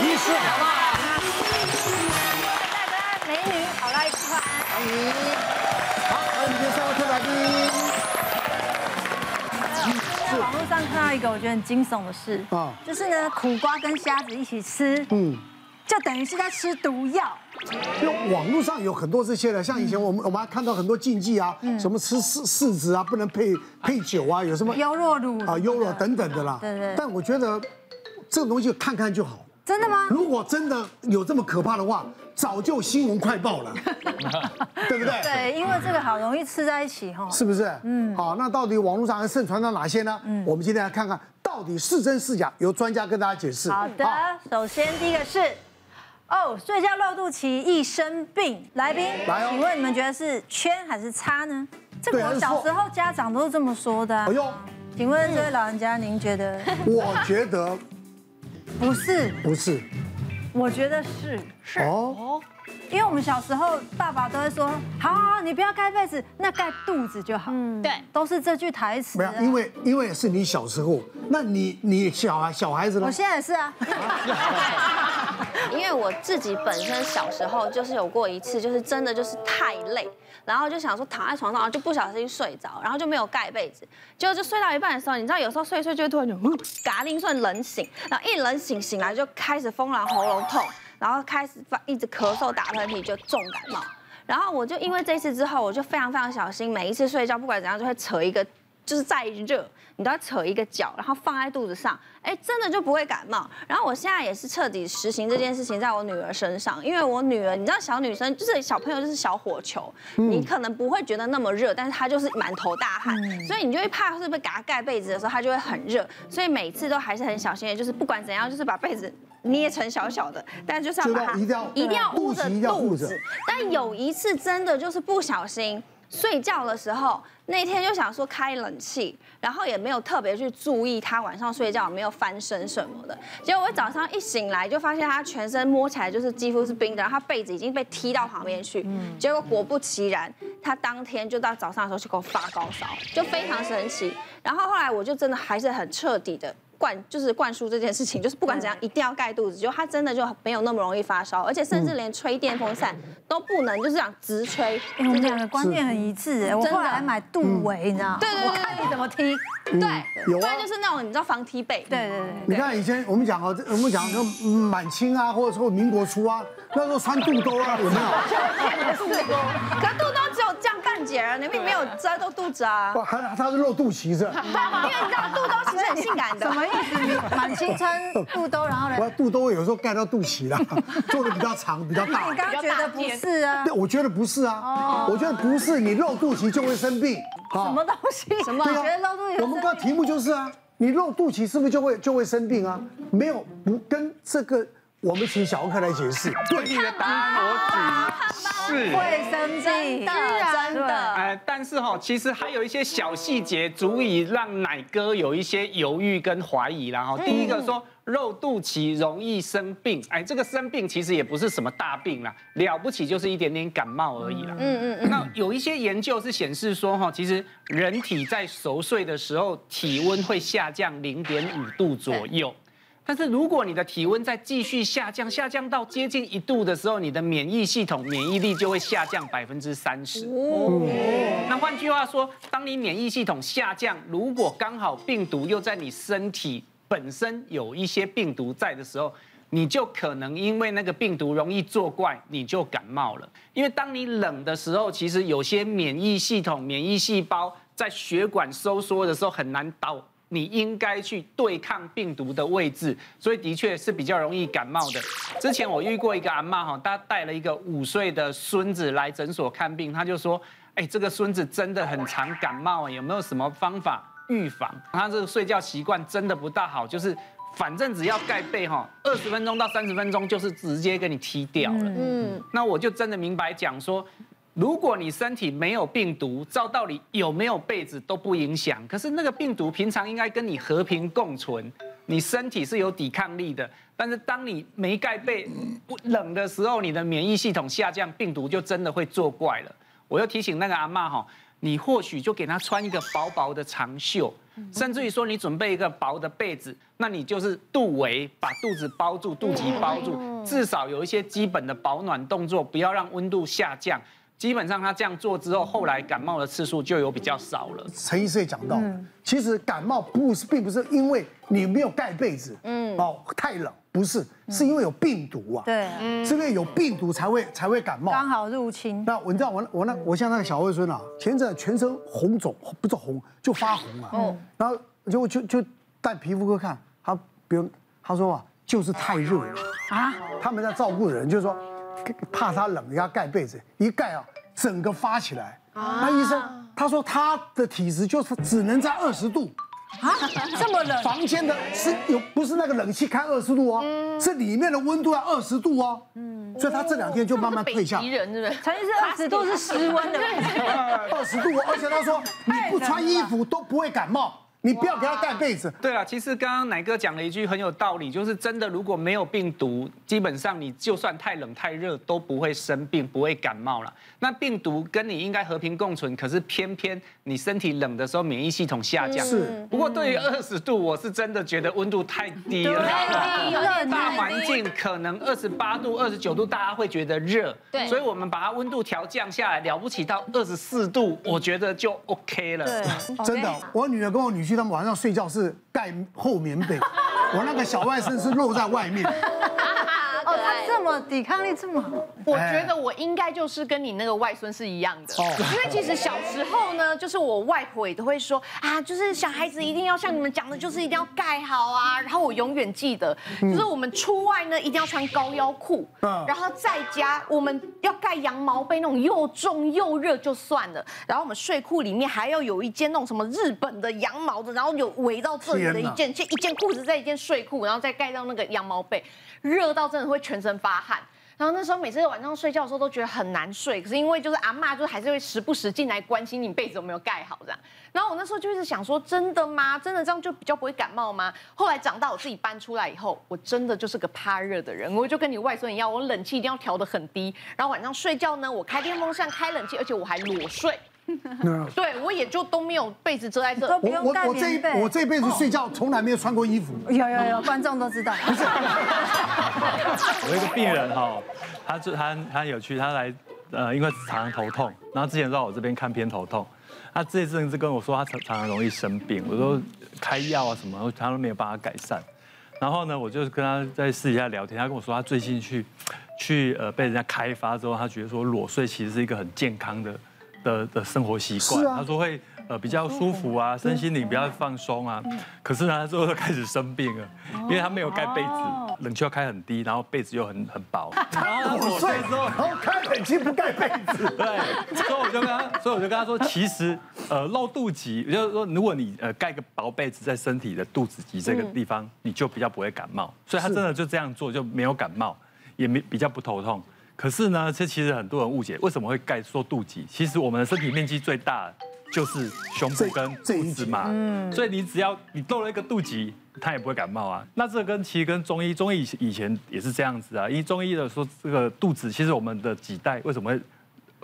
医师好不好？大家美女好赖一块，欢迎。好，欢迎今天三位特来宾。在网络上看到一个我觉得很惊悚的事，啊，就是呢苦瓜跟虾子一起吃，嗯，就等于是在吃毒药。 因为网络上有很多这些的，像以前我们还看到很多禁忌啊，什么吃柿子啊，不能配酒啊，有什么优酪乳啊、优酪等等的啦。对对。但我觉得这种东西看看就好。真的吗？如果真的有这么可怕的话，早就新闻快报了，对不对？对，因为这个好容易吃在一起哈。是不是？嗯。好，那到底网络上还盛传到哪些呢？嗯，我们今天来看看到底是真是假，由专家跟大家解释。好的，首先第一个是。 哦，睡觉露肚脐易生病。来宾，请问你们觉得是圈还是叉呢？这个我小时候家长都是这么说的。哎呦，请问这位老人家，您觉得？我觉得不是，不是，我觉得是哦，因为我们小时候爸爸都会说，好好，你不要盖被子，那盖肚子就好。嗯，对，都是这句台词。没有，因为是你小时候，那你小孩子呢？我现在也是啊。 因为我自己本身小时候就是有过一次，就是真的就是太累，然后就想说躺在床上，然后就不小心睡着，然后就没有盖被子，结果就睡到一半的时候，你知道有时候睡一睡就会突然就嘎铃算冷醒，然后一冷醒醒来就开始疯狂喉咙痛，然后开始一直咳嗽打喷嚏，就重感冒。然后我就因为这次之后，我就非常非常小心，每一次睡觉不管怎样就会扯一个。 就是再热，你都要扯一个角，然后放在肚子上，哎，真的就不会感冒。然后我现在也是彻底实行这件事情在我女儿身上，因为我女儿，你知道小女生就是小朋友就是小火球，你可能不会觉得那么热，但是她就是满头大汗，所以你就会怕是不是给她盖被子的时候她就会很热，所以每次都还是很小心的，就是不管怎样，就是把被子。 捏成小小的，但就是要把它一定要捂着肚子。但有一次真的就是不小心睡觉的时候，那天就想说开冷气，然后也没有特别去注意他晚上睡觉没有翻身什么的。结果我早上一醒来就发现他全身摸起来就是肌肤是冰的，然后他被子已经被踢到旁边去。结果果不其然，他当天就到早上的时候就给我发高烧，就非常神奇。然后后来我就真的还是很彻底的。 灌输这件事情，就是不管怎样一定要盖肚子，就它真的就没有那么容易发烧，而且甚至连吹电风扇都不能，就是这样直吹。我们两个观念很一致，我后来买肚围，你知道吗？对对对，看你怎么踢。对，有啊，就是那种你知道防踢被。对对对。你看以前我们讲说满清啊，或者说民国初啊，那时候穿肚兜啊，有没有？肚兜，可肚兜只有这样半截啊，你并没有遮到肚子啊。哇，它是露肚脐是？对吗？因为你知道肚兜其实很性感的。 满清穿肚兜，然后呢？我肚兜有时候盖到肚脐啦，做的比较长，比较大。你刚刚觉得不是啊？对，我觉得不是啊。我觉得不是，你露肚脐就会生病。什么东西？什么？对啊，我们刚题目就是啊，你露肚脐是不是就会生病啊？没有，不跟这个，我们请小欧克来解释。对你的答案，我举。 会生病，真的。但是哈，其实还有一些小细节足以让奶哥有一些犹豫跟怀疑啦哈。第一个说露肚脐容易生病，哎，这个生病其实也不是什么大病啦，了不起就是一点点感冒而已啦。那有一些研究是显示说哈，其实人体在熟睡的时候体温会下降0.5度左右。 但是如果你的体温再继续下降到接近1度的时候，你的免疫系统免疫力就会下降30%。那换句话说，当你免疫系统下降，如果刚好病毒又在你身体本身有一些病毒在的时候，你就可能因为那个病毒容易作怪，你就感冒了。因为当你冷的时候，其实有些免疫系统、免疫细胞在血管收缩的时候很难到。 你应该去对抗病毒的位置，所以的确是比较容易感冒的。之前我遇过一个阿嬷哈，她带了一个5岁的孙子来诊所看病，她就说：“哎，这个孙子真的很常感冒，有没有什么方法预防？他这个睡觉习惯真的不大好，就是反正只要盖被哈，20分钟到30分钟就是直接给你踢掉了。”那我就真的明白讲说。 如果你身体没有病毒，照道理有没有被子都不影响。可是那个病毒平常应该跟你和平共存，你身体是有抵抗力的。但是当你没盖被、冷的时候，你的免疫系统下降，病毒就真的会作怪了。我又提醒那个阿嬷哈，你或许就给他穿一个薄薄的长袖，甚至于说你准备一个薄的被子，那你就是肚围把肚子包住，肚脐包住，至少有一些基本的保暖动作，不要让温度下降。 基本上他这样做之后，后来感冒的次数就有比较少了。陈医师也讲到，其实感冒并不是因为你没有盖被子，太冷，不是，是因为有病毒啊，对，是因为有病毒才会感冒，刚好入侵。那你知道我像那个小外孙啊，前阵全身红肿，不是红就发红啊，然后就带皮肤科看，他说啊，就是太热了啊，他们在照顾的人就是说。 怕他冷，给他盖被子，一盖啊，整个发起来。那医生他说他的体质就是只能在20度啊，这么冷。房间的是有不是那个冷气开20度哦，是里面的温度要20度哦。嗯，所以他这2天就慢慢退下。北极人是不是？才是20度是室温的。20度，而且他说你不穿衣服都不会感冒。 你不要给他盖被子。对了，其实刚刚乃哥讲了一句很有道理，就是真的，如果没有病毒，基本上你就算太冷太热都不会生病，不会感冒了。那病毒跟你应该和平共存，可是偏偏你身体冷的时候，免疫系统下降。是。不过对于20度，我是真的觉得温度太低了。大环境可能28度、29度，大家会觉得热。对。所以我们把它温度调降下来，了不起到24度，我觉得就 OK 了。对，真的，我女儿跟我女婿。 他们晚上睡觉是盖厚棉被，我那个小外甥是露在外面。哦，他这么抵抗力这么好，我觉得我应该就是跟你那个外孙是一样的，因为其实小时候呢，就是我外婆也都会说啊，就是小孩子一定要像你们讲的，就是一定要盖好啊。然后我永远记得，就是我们出外呢一定要穿高腰裤，然后在家我们要盖羊毛被，那种又重又热就算了，然后我们睡裤里面还要有一件那种什么日本的羊毛的，然后有围到这里的一件裤子，再一件睡裤，然后再盖到那个羊毛被，热到真的。 会全身发汗，然后那时候每次晚上睡觉的时候都觉得很难睡，可是因为就是阿嬷就还是会时不时进来关心你被子有没有盖好这样。然后我那时候就一直想说，真的吗？真的这样就比较不会感冒吗？后来长大我自己搬出来以后，我真的就是个怕热的人，我就跟你外孙一样，我冷气一定要调得很低，然后晚上睡觉呢，我开电风扇、开冷气，而且我还裸睡。 对，我也就都没有被子遮在这。我这一辈子睡觉从来没有穿过衣服。有，观众都知道。不是，我一个病人哈，他有去，他来因为常常头痛，然后之前到我这边看偏头痛，他这阵子跟我说他常常容易生病，我说开药啊什么，他都没有帮他改善。然后呢，我就跟他在私底下聊天，他跟我说他最近去被人家开发之后，他觉得说裸睡其实是一个很健康的生活习惯，他说会比较舒服啊，身心灵比较放松啊。可是呢，他之后就开始生病了，因为他没有盖被子，冷气要开很低，然后被子又很薄。然后我睡之后，然后开冷气不盖被子。对，所以我就跟他说，其实露肚脐，也就是说，如果你盖个薄被子在身体的肚子及这个地方，你就比较不会感冒。所以他真的就这样做，就没有感冒，也没比较不头痛。 可是呢，这其实很多人误解，为什么会盖说肚脐？其实我们的身体面积最大就是胸部跟肚子嘛，所以只要你露了一个肚脐，它也不会感冒啊。那这其实跟中医以前也是这样子啊，因为中医的说这个肚子，其实我们的脐带为什么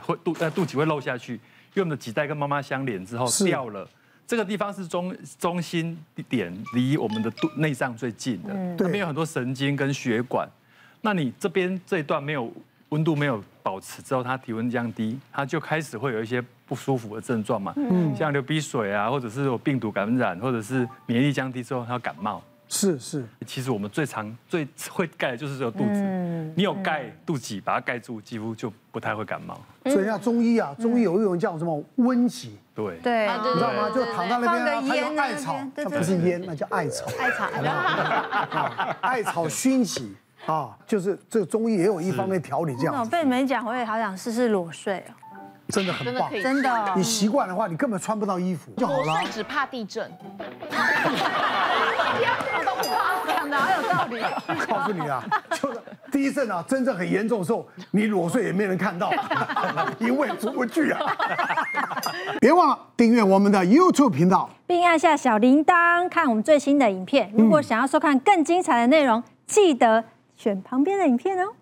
会肚脐会漏下去？因为我们的脐带跟妈妈相连之后掉了。 这个地方是中心点，离我们的内脏最近的，那边有很多神经跟血管。那你这边这一段没有。 温度没有保持之后，它体温降低，它就开始会有一些不舒服的症状嘛，像流鼻水啊，或者是有病毒感染，或者是免疫力降低之后，它感冒。是。其实我们最会盖的就是这个肚子，你有盖肚脐把它盖住，几乎就不太会感冒。所以像中医有一种叫什么温脐，对，你知道吗？就躺在那边，还有艾草，它不是烟，那叫艾草熏脐。 啊，就是这个中医也有一方面调理这样。被你们讲，我也好想试试裸睡哦，真的很棒，真的。你习惯的话，你根本穿不到衣服就好了。裸睡只怕地震。我都不怕，讲的好有道理。告诉你啊，就是地震啊，真正很严重的时候，你裸睡也没人看到，因为出不去啊。别忘了订阅我们的 YouTube 频道，并按下小铃铛看我们最新的影片。如果想要收看更精彩的内容，记得。 选旁边的影片哦。